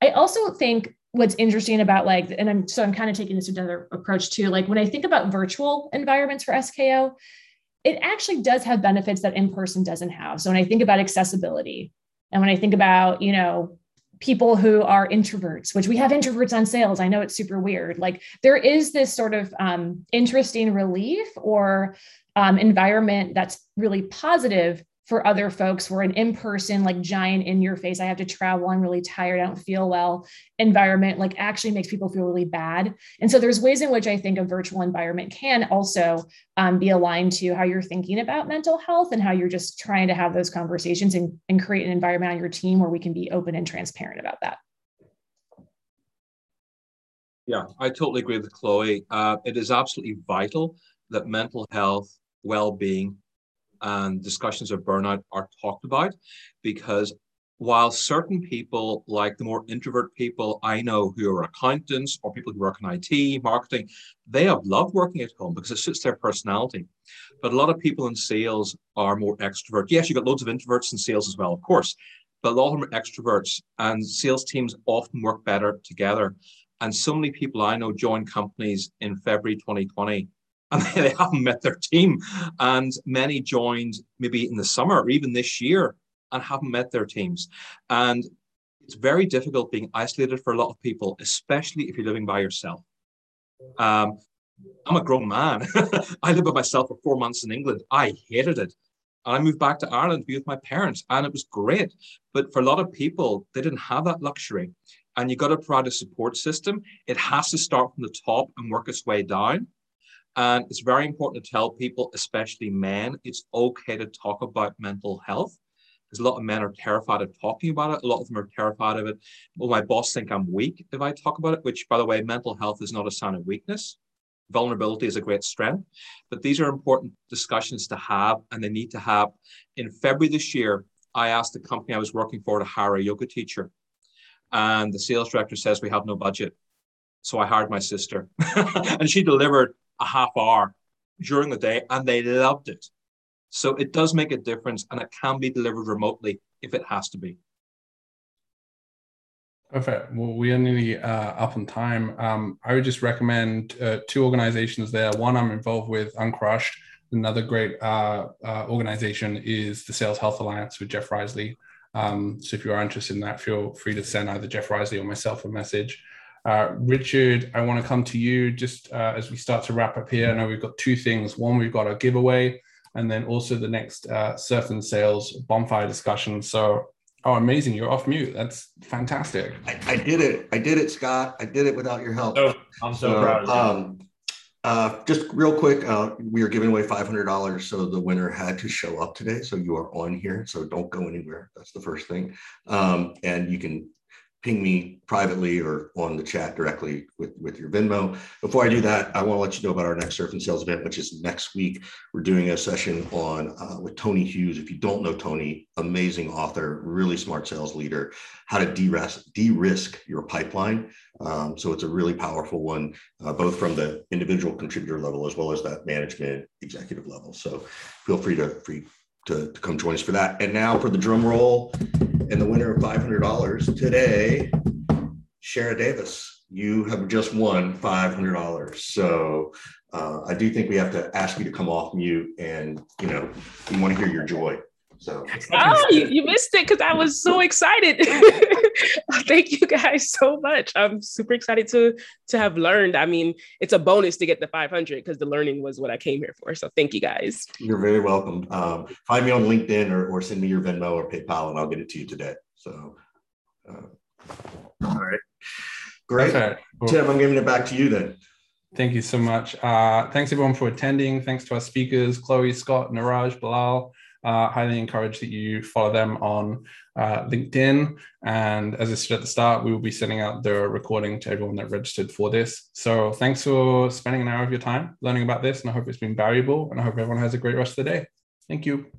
I also think what's interesting about like, and I'm kind of taking this to another approach too. Like when I think about virtual environments for SKO, it actually does have benefits that in-person doesn't have. So when I think about accessibility and when I think about, you know, people who are introverts, which we have introverts on sales, I know it's super weird. Like there is this sort of interesting relief or environment that's really positive for other folks where an in-person, like giant in your face, I have to travel, I'm really tired, I don't feel well, environment like actually makes people feel really bad. And so there's ways in which I think a virtual environment can also be aligned to how you're thinking about mental health and how you're just trying to have those conversations and create an environment on your team where we can be open and transparent about that. Yeah, I totally agree with Chloe. It is absolutely vital that mental health, well-being, and discussions of burnout are talked about, because while certain people, like the more introvert people I know who are accountants or people who work in IT, marketing, they have loved working at home because it suits their personality. But a lot of people in sales are more extrovert. Yes, you've got loads of introverts in sales as well, of course, but a lot of them are extroverts, and sales teams often work better together. And so many people I know joined companies in February 2020 and they haven't met their team. And many joined maybe in the summer or even this year and haven't met their teams. And it's very difficult being isolated for a lot of people, especially if you're living by yourself. I'm a grown man. I lived by myself for 4 months in England. I hated it. And I moved back to Ireland to be with my parents, and it was great. But for a lot of people, they didn't have that luxury. And you've got to provide a support system. It has to start from the top and work its way down. And it's very important to tell people, especially men, it's okay to talk about mental health, because a lot of men are terrified of talking about it. A lot of them are terrified of it. Well, my boss think I'm weak if I talk about it, which, by the way, mental health is not a sign of weakness. Vulnerability is a great strength. But these are important discussions to have, and they need to have. In February this year, I asked the company I was working for to hire a yoga teacher. And the sales director says, we have no budget. So I hired my sister and she delivered a half hour during the day, and they loved it. So it does make a difference, and it can be delivered remotely if it has to be. Perfect. Well, we are nearly up on time. I would just recommend two organizations there. One I'm involved with, Uncrushed. Another great organization is the Sales Health Alliance with Jeff Risley. So if you are interested in that, feel free to send either Jeff Risley or myself a message. Richard, I want to come to you just as we start to wrap up here. I know we've got two things. One, we've got a giveaway, and then also the next Surf and Sales bonfire discussion. So, oh, amazing. You're off mute. That's fantastic. I did it. I did it, Scott. I did it without your help. Oh, I'm so proud of you. Just real quick, we are giving away $500, so the winner had to show up today. So you are on here, so don't go anywhere. That's the first thing. And you can ping me privately or on the chat directly with your Venmo. Before I do that, I want to let you know about our next Surf and Sales event, which is next week. We're doing a session on with Tony Hughes. If you don't know Tony, amazing author, really smart sales leader, how to de-risk your pipeline. So it's a really powerful one, both from the individual contributor level as well as that management executive level. So feel free to come join us for that. And now for the drum roll. And the winner of $500 today, Shara Davis, you have just won $500. So I do think we have to ask you to come off mute, and, you know, we want to hear your joy. So. Oh, you missed it because I was so excited. Thank you guys so much. I'm super excited to have learned. I mean, it's a bonus to get the 500 because the learning was what I came here for. So thank you guys. You're very welcome. Find me on LinkedIn or send me your Venmo or PayPal, and I'll get it to you today. So, all right. Great. Okay, cool. Tim, I'm giving it back to you then. Thank you so much. Thanks everyone for attending. Thanks to our speakers, Chloe, Scott, Niraj, Bilal. Highly encourage that you follow them on LinkedIn. And as I said at the start, we will be sending out the recording to everyone that registered for this. So thanks for spending an hour of your time learning about this. And I hope it's been valuable. And I hope everyone has a great rest of the day. Thank you.